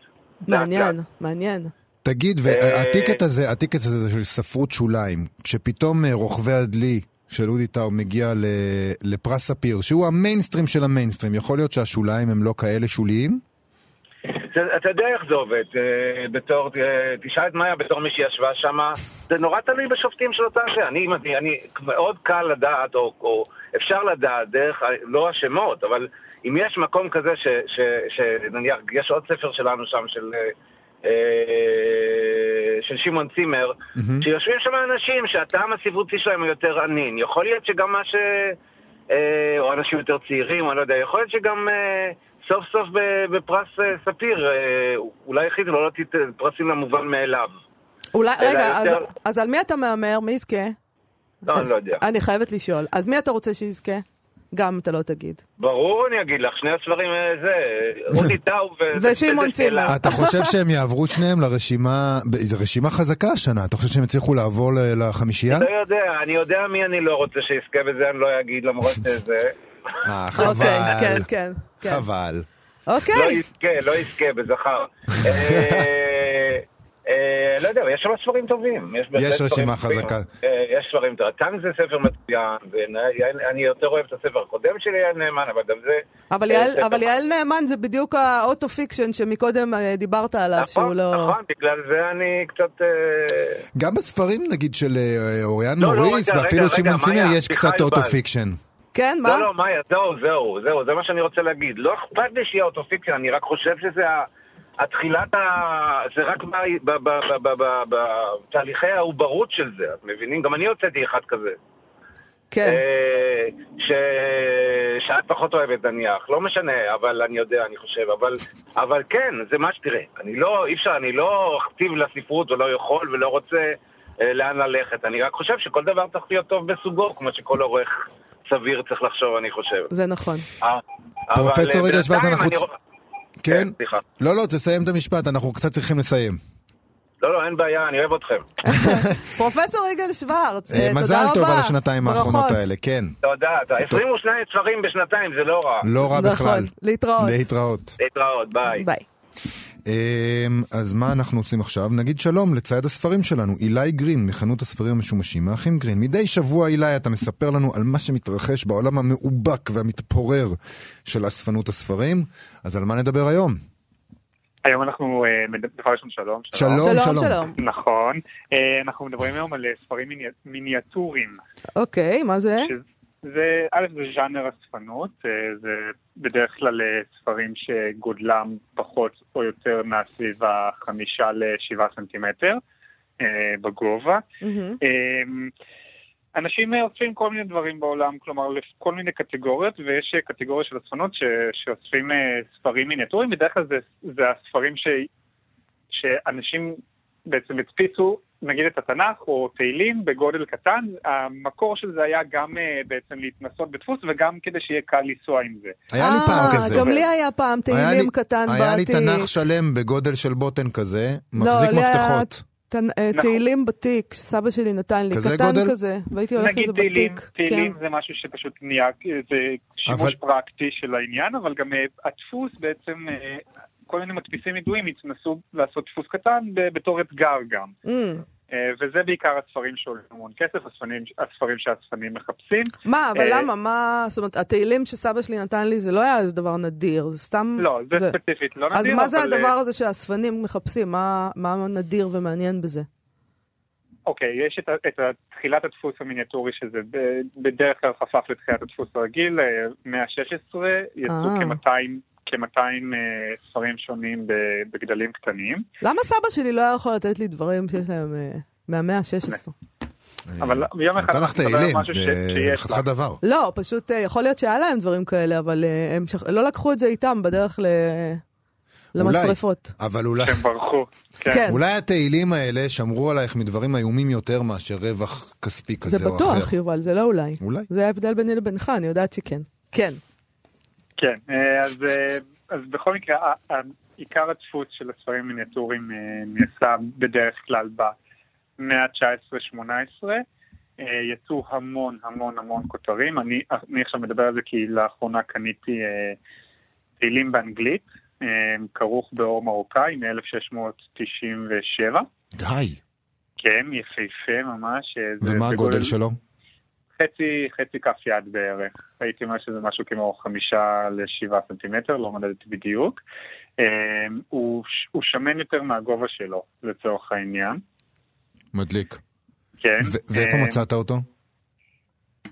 מעניין, מעניין. תגיד, והעתיקת הזה, העתיקת הזה של ספרות שוליים, כשפתאום רוכבי הדלי של אודי טאו מגיע לפרס ספיר, שהוא המיינסטרים של המיינסטרים, יכול להיות שהשוליים הם לא כאלה שוליים? אתה יודע איך זה עובד, תשאל את מאיה בתור מי שישבה שם, זה נורא תלוי בשופטים של אותה זה, אני מאוד קל לדעת, או אפשר לדעת דרך, לא השמות, אבל אם יש מקום כזה, שנניח, יש עוד ספר שלנו שם, של שמעון צימר, שיושבים שם אנשים שהטעם הספרותי שלהם הוא יותר ענין. יכול להיות שגם מה ש... או אנשים יותר צעירים, אני לא יודע. יכול להיות שגם סוף סוף בפרס ספיר, אולי יחיד לא לתת פרסים למובן מאליו. אולי, רגע, אז על מי אתה מאמר? מי יזכה? לא, אני לא יודע. אני חייבת לשאול. אז מי אתה רוצה שיזכה? גם אתה לא תגיד. ברור, אני אגיד לך, שני הספרים זה, רודי טאו ושימון צילה. אתה חושב שהם יעברו שניהם לרשימה, זו רשימה חזקה השנה, אתה חושב שהם יצליחו לעבור לחמישייה? לא יודע, אני יודע מי אני לא רוצה שיסכה בזה, אני לא אגיד למרות שזה. חבל. כן, כן. חבל. אוקיי. לא יסכה, בזכר. לא יודע, יש שם ספרים טובים. יש רשימה חזקה. יש ספרים טובים. כאן זה ספר מצוין, אני יותר אוהב את הספר הקודם של יעל נאמן, אבל גם זה... אבל יעל נאמן זה בדיוק האוטו-פיקשן שמקודם דיברת עליו, שהוא לא... נכון, בגלל זה אני קצת... גם בספרים, נגיד, של אוריאן מוריס, ואפילו שמעון צימר, יש קצת אוטו-פיקשן. כן, מה? לא, מאיה, זהו, זה מה שאני רוצה להגיד. לא אכפת לי שיהיה אוטו-פיקשן, אני רק חושב שזה ה... התחילת זה רק בתהליכי העוברות של זה, את מבינים? גם אני הוצאתי אחד כזה. כן. שאת פחות אוהבת, נניח. לא משנה, אבל אני יודע, אני חושב. אבל כן, זה מה שתראה. אני לא אכתיב לספרות ולא יכול ולא רוצה לאן ללכת. אני רק חושב שכל דבר צריך להיות טוב בסוגו, כמו שכל עורך סביר צריך לחשוב, אני חושב. זה נכון. פרופסור יגאל שוורץ, אנחנו... כן? סליחה. לא, תסיים את המשפט, אנחנו קצת צריכים לסיים. לא, אין בעיה, אני אוהב אתכם. פרופסור יגאל שוורץ, תודה רבה. מזל טוב על השנתיים האחרונות האלה, כן. תודה, 22 ספרים בשנתיים, זה לא רע. לא רע בכלל. להתראות. להתראות, ביי. ביי. אז מה אנחנו עושים עכשיו? נגיד שלום לצייד הספרים שלנו, אילי גרין, מחנות הספרים המשומשים, האחים גרין. מדי שבוע, אילי, אתה מספר לנו על מה שמתרחש בעולם המעובק והמתפורר של אספנות הספרים. אז על מה נדבר היום? היום אנחנו מדברים, שלום. שלום. נכון. אנחנו מדברים היום על ספרים מיניאטוריים. אוקיי, מה זה? זה, א', זה ז'אנר הספנות, זה בדרך כלל ספרים שגודלם פחות או יותר מסביב 5 ל-7 סנטימטר בגובה. אנשים אוספים כל מיני דברים בעולם, כלומר כל מיני קטגוריות, ויש קטגוריה של הספנות שאוספים ספרים מיניאטוריים, בדרך כלל זה הספרים שאנשים בעצם הדפיסו, נגיד את התנ"ך או תהילים בגודל קטן, המקור של זה היה גם בעצם להתנסות בדפוס וגם כדי שיהיה קל לנסוע עם זה. היה לי פעם כזה. גם לי היה פעם תהילים קטן. היה לי תנ"ך שלם בגודל של בוטן כזה, מחזיק מפתחות. תהילים בתיק, סבא שלי נתן לי, קטן כזה, והייתי הולכת את זה בתיק. תהילים זה משהו שפשוט נהיה, זה שימוש פרקטי של העניין, אבל גם הדפוס בעצם... כל מיני מדפיסים ידועים התנסו לעשות דפוס קטן בתור אתגר גם. וזה בעיקר הספרים שעולים המון כסף, הספרים שהספנים מחפשים. מה, אבל למה? מה, זאת אומרת, התהילים שסבא שלי נתן לי, זה לא היה איזה דבר נדיר, זה סתם... לא, זה ספציפית, לא נדיר. אז מה זה הדבר הזה שהספנים מחפשים? מה נדיר ומעניין בזה? אוקיי, יש את תחילת הדפוס המיניאטורי, שזה בדרך כלל חפף לתחילת הדפוס הרגיל, 116, יצאו כ-200 ספרים שונים בגדלים קטנים. למה סבא שלי לא היה יכול לתת לי דברים שיש להם מהמאה ה-16? אבל יום אחד... אתה הלכת אלים, חתך דבר. לא, פשוט יכול להיות שהיה להם דברים כאלה, אבל הם לא לקחו את זה איתם בדרך למשרפות. אבל אולי... שהם ברחו. אולי התהילים האלה שמרו עלייך מדברים איומים יותר מאשר רווח כספי כזה או אחר. זה בטוח, יובל, זה לא אולי. אולי? זה ההבדל ביני לבינך, אני יודעת שכן. כן. כן, אז בכל מקרה, עיקר הדפוס של הספרים מיניאטוריים נעשה בדרך כלל במאה ה-19-18, יצאו המון המון המון כותרים, אני עכשיו מדבר על זה כי לאחרונה קניתי תהילים באנגלית, כרוך באור מרוקאי מ-1697. די! כן, יפהפה ממש. ומה הגודל שלו? חצי כף יד בערך. הייתי אומר שזה משהו כמו 5 ל-7 סנטימטר, לא מדדתי בדיוק. הוא שמן יותר מהגובה שלו, לצורך העניין. מדליק. כן. ואיפה מצאת אותו?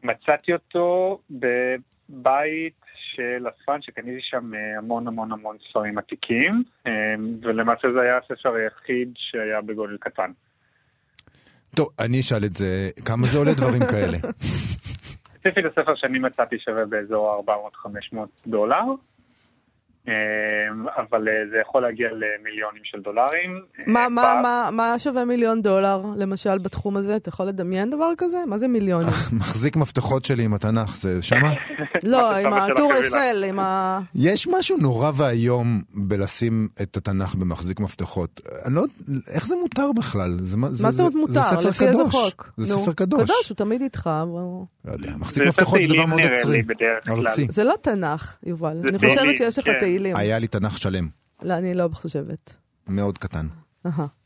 מצאתי אותו בבית של אספן, שקניתי שם המון המון המון ספרים עתיקים, ולמעשה זה היה הספר היחיד שהיה בגודל קטן. טוב, אני אשאל את זה, כמה זה עולה דברים כאלה? ספציפית הספר שאני מצאתי שווה באזור $400-500, אבל זה יכול להגיע למיליונים של דולרים. מה שווה $1,000,000, למשל, בתחום הזה? אתה יכול לדמיין דבר כזה? מה זה מיליונים? מחזיק מפתחות שלי עם התנך, זה שמה? לא, עם הטור אפל, עם ה... יש משהו נורא והיום בלשים את התנך במחזיק מפתחות. אני לא... איך זה מותר בכלל? מה זה מותר? לפי איזה חוק? זה ספר קדוש. קדוש, הוא תמיד איתך. לא יודע, מחזיק מפתחות זה דבר מאוד עצרי. זה לא תנך, יובל. אני חושבת שיש לך תהילים. היה לי תנך שלם. לא, אני לא בחושבת. מאוד קטן.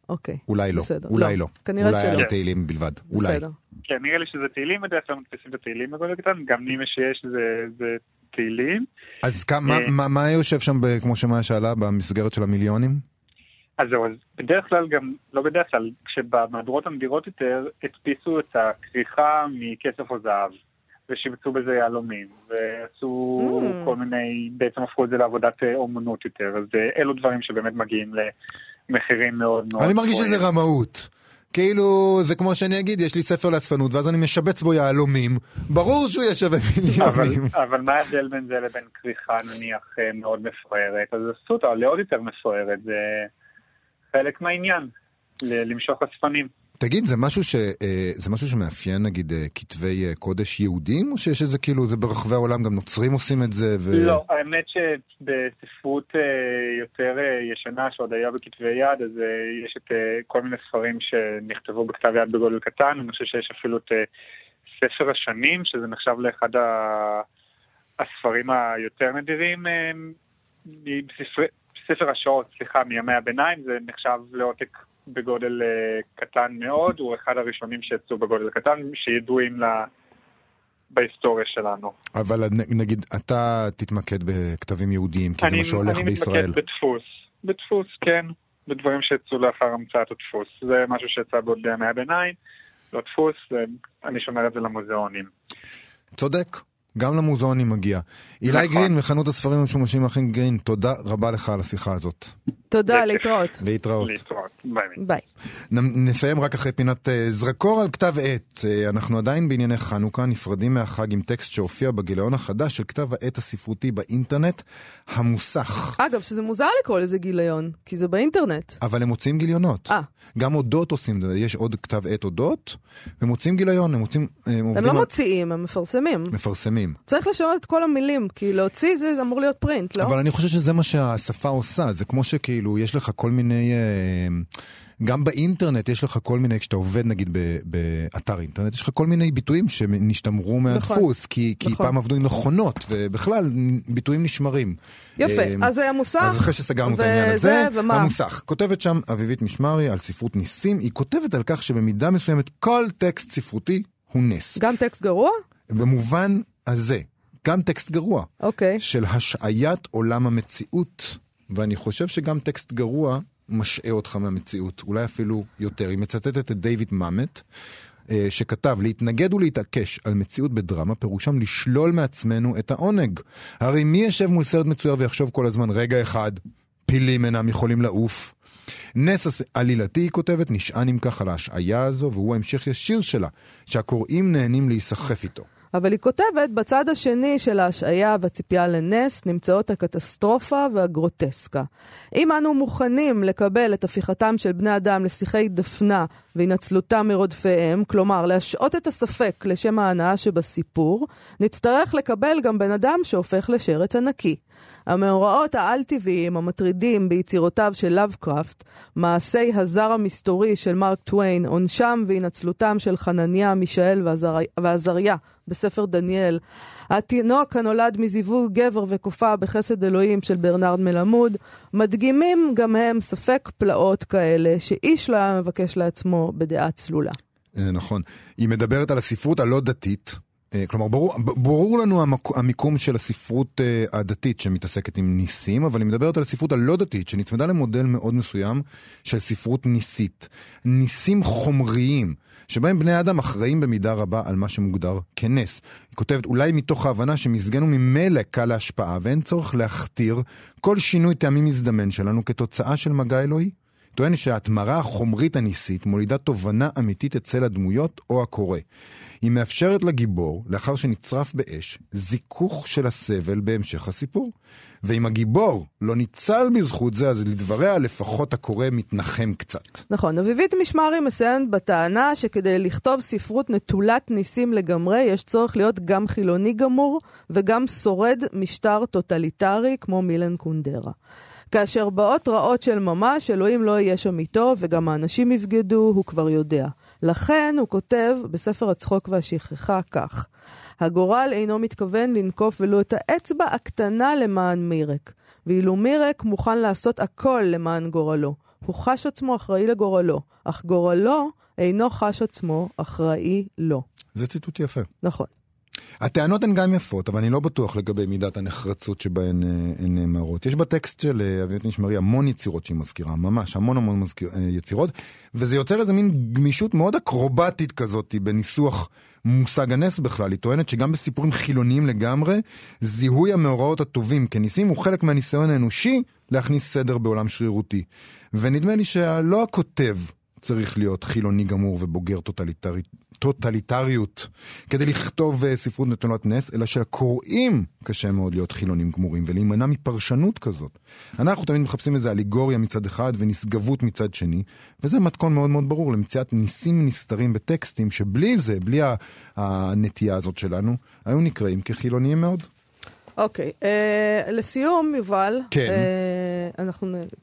אוקיי. אולי לא. אולי לא. כנראה שלא. אולי היה לי תהילים בלבד. אולי. כן, נראה לי שזה תהילים, בדרך כלל מתפסים את התהילים בגודל קטן, גם נימה שיש זה תהילים. אז מה יושב שם, כמו שמאיה שאלה, במסגרת של המיליונים? אז זהו, אז בדרך כלל גם, לא בדרך כלל, כשבמהדורות המדירות יותר, הדפיסו את הכריכה מכסף או זהב. ושיבצו בזה יעלומים, ועשו כל מיני, בעצם הפכו את זה לעבודת אומנות יותר, אז אלו דברים שבאמת מגיעים למחירים מאוד מאוד... אני מרגיש שזה רמאות, כאילו זה כמו שאני אגיד, יש לי ספר להצפנות, ואז אני משבץ בו יעלומים, ברור שהוא ישווה מיליונים. אבל מה ההבדל בין זה לבין כריכה נניח מאוד מפוארת? אז עשו אותה לעוד יותר מפוארת, זה חלק מהעניין, למשוך הספנים. תגיד, זה משהו שמאפיין, נגיד, כתבי קודש יהודים, או שיש את זה כאילו, זה ברחבי העולם, גם נוצרים עושים את זה? לא, האמת שבספרות יותר ישנה, שעוד היה בכתבי יד, אז יש את כל מיני ספרים שנכתבו בכתב יד בגודל קטן, אני חושב שיש אפילו את ספר השנים, שזה נחשב לאחד הספרים היותר נדירים, ספר השעות, סליחה, מימי הביניים, זה נחשב לעותק בגודל קטן מאוד, הוא אחד הראשונים שיצאו בגודל קטן, שידועים בהיסטוריה שלנו. אבל נגיד, אתה תתמקד בכתבים יהודיים, כי זה מה שהולך בישראל. אני מתמקד בדפוס, כן, בדברים שיצאו לאחר המצאת הדפוס. זה משהו שיצא בעוד ימי הביניים, לא דפוס, אני שומר את זה למוזיאונים. צודק, גם למוזיאונים מגיע. אילי גרין, מחנות הספרים המשומשים האחים גרין, תודה רבה לך על השיחה הזאת. תודה, להתראות. להתראות. ביי. נסיים רק אחרי פינת זרקור על כתב עת. אנחנו עדיין בענייני חנוכה, נפרדים מהחג עם טקסט שהופיע בגיליון החדש של כתב העת הספרותי באינטרנט, המוסך. אגב, שזה מוזר לכל איזה גיליון, כי זה באינטרנט. אבל הם מוצאים גיליונות. גם אודות עושים, יש עוד כתב עת אודות, הם מוצאים גיליון, הם לא מוציאים, הם מפרסמים. צריך לשנות את כל המילים, כי להוציא זה אמור להיות פרינט, לא? אבל אני חושב שזה מה שהשפה עושה, זה כמו שכאילו יש לך כל מיני גם באינטרנט יש לך כל מיני, כשאתה עובד נגיד באתר אינטרנט, יש לך כל מיני ביטויים שנשתמרו מהדפוס, כי פעם עבדו עם מכונות, ובכלל ביטויים נשמרים. יפה, אז זה המוסך. אז אחרי שסגרנו את העניין הזה, המוסך. כותבת שם אביבית משמרי על ספרות ניסים, היא כותבת על כך שבמידה מסוימת כל טקסט ספרותי הוא נס. גם טקסט גרוע? במובן הזה, גם טקסט גרוע. אוקיי. של השעיית עולם המציאות, ואני חושב שגם טקסט גרוע משעה אותך מהמציאות, אולי אפילו יותר. היא מצטטת את דיוויד ממט, שכתב, להתנגד ולהתעקש על מציאות בדרמה, פירושם לשלול מעצמנו את העונג. הרי מי ישב מול סרט מצויר ויחשוב כל הזמן, רגע אחד, פילים אינם יכולים לעוף. נס עלילתי, היא כותבת, נשען עם כך על ההשעיה הזו, והוא ההמשך ישיר שלה, שהקוראים נהנים להיסחף איתו. אבל היא כותבת, בצד השני של ההשעיה והציפייה לנס נמצאות הקטסטרופה והגרוטסקה. אם אנו מוכנים לקבל את הפיכתם של בני אדם לשיחי דפנה והנצלותם מרודפיהם, כלומר להשעות את הספק לשם ההנאה שבסיפור, נצטרך לקבל גם בן אדם שהופך לשרץ ענקי. המאורעות העל-טבעיים המטרידים ביצירותיו של לאבקראפט, מעשי הזר המסתורי של מרק טוויין, עונשם והנצלותם של חנניה, מישאל ועזריה בספר דניאל, התינוק הנולד מזיווג גבר וכופה בחסד אלוהים של ברנרד מלמוד, מדגימים גם הם ספק פלאות כאלה שאיש לא היה מבקש לעצמו בדעה צלולה. נכון. היא מדברת על הספרות הלא דתית, כלומר, ברור לנו המיקום של הספרות הדתית שמתעסקת עם ניסים, אבל היא מדברת על הספרות הלא דתית, שנצמדה למודל מאוד מסוים של ספרות ניסית. ניסים חומריים, שבהם בני אדם אחראים במידה רבה על מה שמוגדר כנס. היא כותבת, אולי מתוך ההבנה שמסגנו ממילא קל ההשפעה, ואין צורך להכתיר כל שינוי טעמים מזדמן שלנו כתוצאה של מגע אלוהי. טוען שההתמרה החומרית הניסית מולידה תובנה אמיתית אצל הדמויות או הקורא. היא מאפשרת לגיבור, לאחר שנצרף באש, זיכוך של הסבל בהמשך הסיפור. ואם הגיבור לא ניצל בזכות זה, אז לדבריה לפחות הקורא מתנחם קצת. נכון, אביבית משמרי מסיימת בטענה שכדי לכתוב ספרות נטולת ניסים לגמרי, יש צורך להיות גם חילוני גמור וגם שורד משטר טוטליטרי כמו מילן קונדרה. כאשר באות רעות של ממש, אלוהים לא יהיה שם איתו, וגם האנשים יבגדו, הוא כבר יודע. לכן הוא כותב בספר הצחוק והשכחה כך: הגורל אינו מתכוון לנקוף ולו את האצבע הקטנה למען מירק, ואילו מירק מוכן לעשות הכל למען גורלו. הוא חש עצמו אחראי לגורלו, אך גורלו אינו חש עצמו אחראי לו. זה ציטוט יפה. נכון. הטענות הן גם יפות, אבל אני לא בטוח לגבי מידת הנחרצות שבהן נאמרות. יש בטקסט של אביבית משמרי המון יצירות שהיא מזכירה, ממש המון יצירות, וזה יוצר איזה מין גמישות מאוד אקרובטית כזאת בניסוח מושג הנס בכלל. היא טוענת שגם בסיפורים חילוניים לגמרי, זיהוי המאורעות הטובים כניסים הוא חלק מהניסיון האנושי להכניס סדר בעולם שרירותי. ונדמה לי שלא הכותב צריך להיות חילוני גמור ובוגר טוטליטריות כדי לכתוב ספרות נטולת נס, אלא שהקוראים קשה מאוד להיות חילונים גמורים ולהימנע מפרשנות כזאת. אנחנו תמיד מחפשים איזה אליגוריה מצד אחד ונשגבות מצד שני, וזה מתכון מאוד מאוד ברור למציאת ניסים נסתרים בטקסטים שבלי זה, בלי הנטייה הזאת שלנו, היו נקראים כחילוניים מאוד. אוקיי, לסיום, יובל,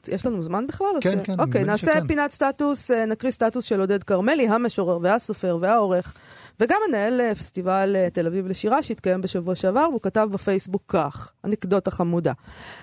יש לנו זמן בכלל? כן. אוקיי, נעשה פינת סטטוס, נקריא סטטוס של עודד קרמלי, המשורר והסופר והעורך, וגם מנהל פסטיבל תל אביב לשירה שהתקיים בשבוע שעבר, והוא כתב בפייסבוק כך, אנקדוטה חמודה.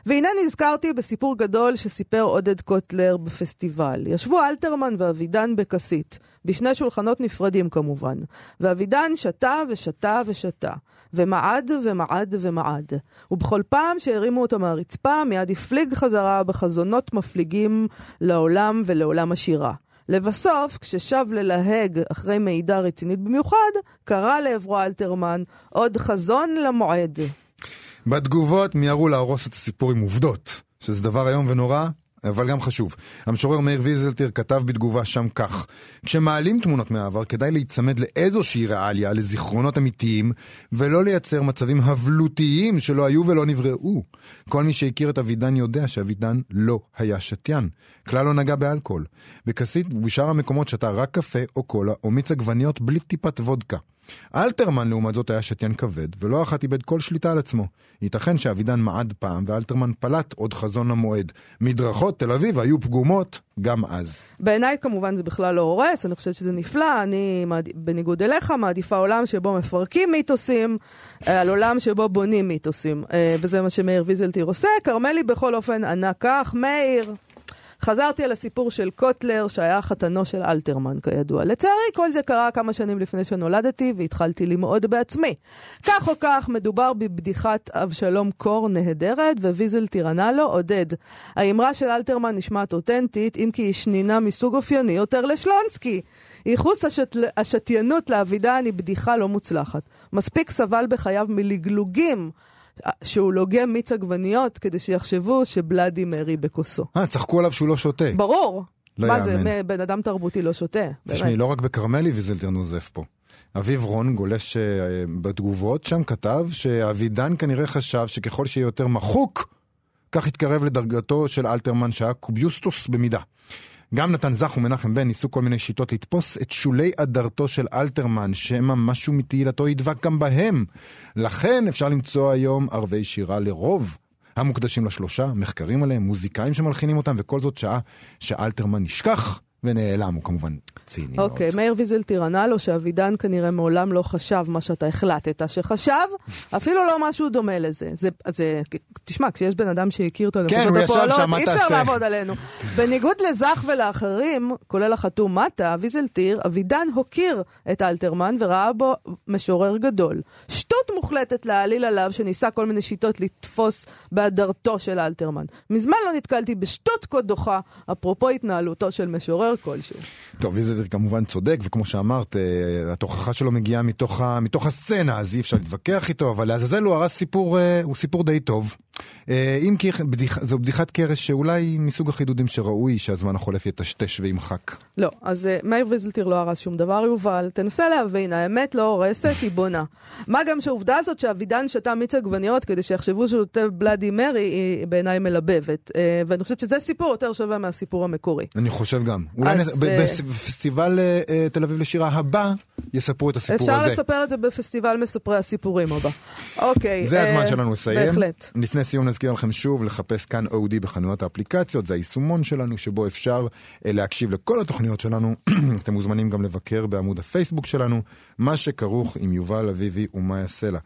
והנה נזכרתי בסיפור גדול שסיפר עודד קוטלר בפסטיבל. ישבו אלתרמן ואבידן בכסית, בשני שולחנות נפרדים כמובן, ואבידן שתה ושתה ושתה, ומעד ומעד ומעד. ובכל פעם שהרימו אותו מהרצפה, מיד הפליג חזרה בחזונות מפליגים לעולם ולעולם השירה. לבסוף, כששב ללהג אחרי מידע רצינית במיוחד, קרא לעברו אלתרמן עוד חזון למועד. בתגובות מיהרו להרוס את הסיפור עם עובדות, שזה דבר היום ונורא, אבל גם חשוב. המשורר מאיר ויזלטיר כתב בתגובה שם כך: כשמעלים תמונות מהעבר, כדאי להיצמד לאיזושהי ריאליה, לזיכרונות אמיתיים, ולא לייצר מצבים הבלותיים שלא היו ולא נבראו. כל מי שהכיר את אבידן יודע שאבידן לא היה שתיין. כלל לא נגע באלכוהול. בכסית ובשאר המקומות שתה רק קפה או קולה או מיץ עגבניות בלי טיפת וודקה. אלתרמן לעומת זאת היה שתיין כבד, ולא אחת איבד כל שליטה על עצמו. ייתכן שאבידן מעד פעם, ואלתרמן פלט עוד חזון המועד. מדרכות תל אביב היו פגומות גם אז. בעיניי כמובן זה בכלל לא הורס, אני חושבת שזה נפלא, אני בניגוד אליך מעדיפה עולם שבו מפרקים מיתוסים, על עולם שבו בונים מיתוסים. וזה מה שמאיר ויזלטיר עושה, קרמלי בכל אופן ענה כך, מאיר... חזרתי על הסיפור של קוטלר, שהיה חתנו של אלתרמן, כידוע. לצערי, כל זה קרה כמה שנים לפני שנולדתי, והתחלתי למעוד בעצמי. כך או כך, מדובר בבדיחת אבשלום קור נהדרת, וויזל תירנה לו עודד. האמרה של אלתרמן נשמעת אותנטית, אם כי היא שנינה מסוג אופייני יותר לשלונסקי. ייחוס השתיינות לאבידן היא בדיחה לא מוצלחת. מספיק סבל בחייו מלגלוגים, שהוא לוגם מיץ עגבניות כדי שיחשבו שבלאדי מרי בכוסו. צחקו עליו שהוא לא שותה. ברור. מה זה, בן אדם תרבותי לא שותה. תשמעי, לא רק בקרמלי ויזלטיר נוזף פה. אביב רון גולש בתגובות שם כתב שאבידן כנראה חשב שככל שיהיה יותר מחוק, כך התקרב לדרגתו של אלתרמן שהיה קוביוסטוס במידה. גם נתן זך ומנחם בן ניסו כל מיני שיטות לתפוס את שולי אדרתו של אלתרמן, שמא משהו מתהילתו ידבק גם בהם. לכן אפשר למצוא היום ערבי שירה לרוב המוקדשים לשלושה, מחקרים עליהם, מוזיקאים שמלחינים אותם, וכל זאת שעה שאלתרמן נשכח ונעלם, הוא כמובן ציני מאוד. אוקיי, מאיר ויזלטיר ענה לו שאבידן כנראה מעולם לא חשב מה שאתה החלטת שחשב, אפילו לא משהו דומה לזה. תשמע, כשיש בן אדם שהכיר אותו, אי אפשר לעבוד עלינו. בניגוד לזך ולאחרים, כולל החתום מטה, ויזלטיר, אבידן הוקיר את אלתרמן וראה בו משורר גדול. שטות מוחלטת להעליל עליו שניסה כל מיני שיטות לתפוס בהדרתו של אלתרמן. מזמן לא נתקלתי בשטות כה דוחה, אפרופו התנהלותו של משורר כלשהו. טוב, וזה כמובן צודק, וכמו שאמרת, התוכחה שלו מגיעה מתוך הסצנה, אז אי אפשר להתווכח איתו, אבל לעזאזל הוא הרס סיפור, הוא סיפור די טוב. אם כי זו בדיחת קרש שאולי מסוג החידודים שראוי שהזמן החולף יטשטש וימחק. לא, אז מאיר ויזלטיר לא הרס שום דבר, יובל, תנסה להבין, האמת לא הורסת, היא בונה. מה גם שהעובדה הזאת שאבידן שתה מיץ עגבניות כדי שיחשבו שהוא בלאדי מרי היא בעיניי מלבבת, ואני חושבת שזה סיפור יותר שווה מהסיפור המקורי. אני חושב גם. אולי בפסטיבל תל אביב לשירה הבא יספרו את הסיפור הזה. אפשר לספר את זה בפסטיבל מספרי הסיפורים הבא. אוקיי. זה הזמן שלנו לסיים. בהחלט. לפני סיום נזכיר לכם שוב לחפש כאן אודי בחנויות האפליקציות. זה היישומון שלנו שבו אפשר להקשיב לכל התוכניות שלנו. אתם מוזמנים גם לבקר בעמוד הפייסבוק שלנו, מה שכרוך עם יובל אביבי ומאיה סלע.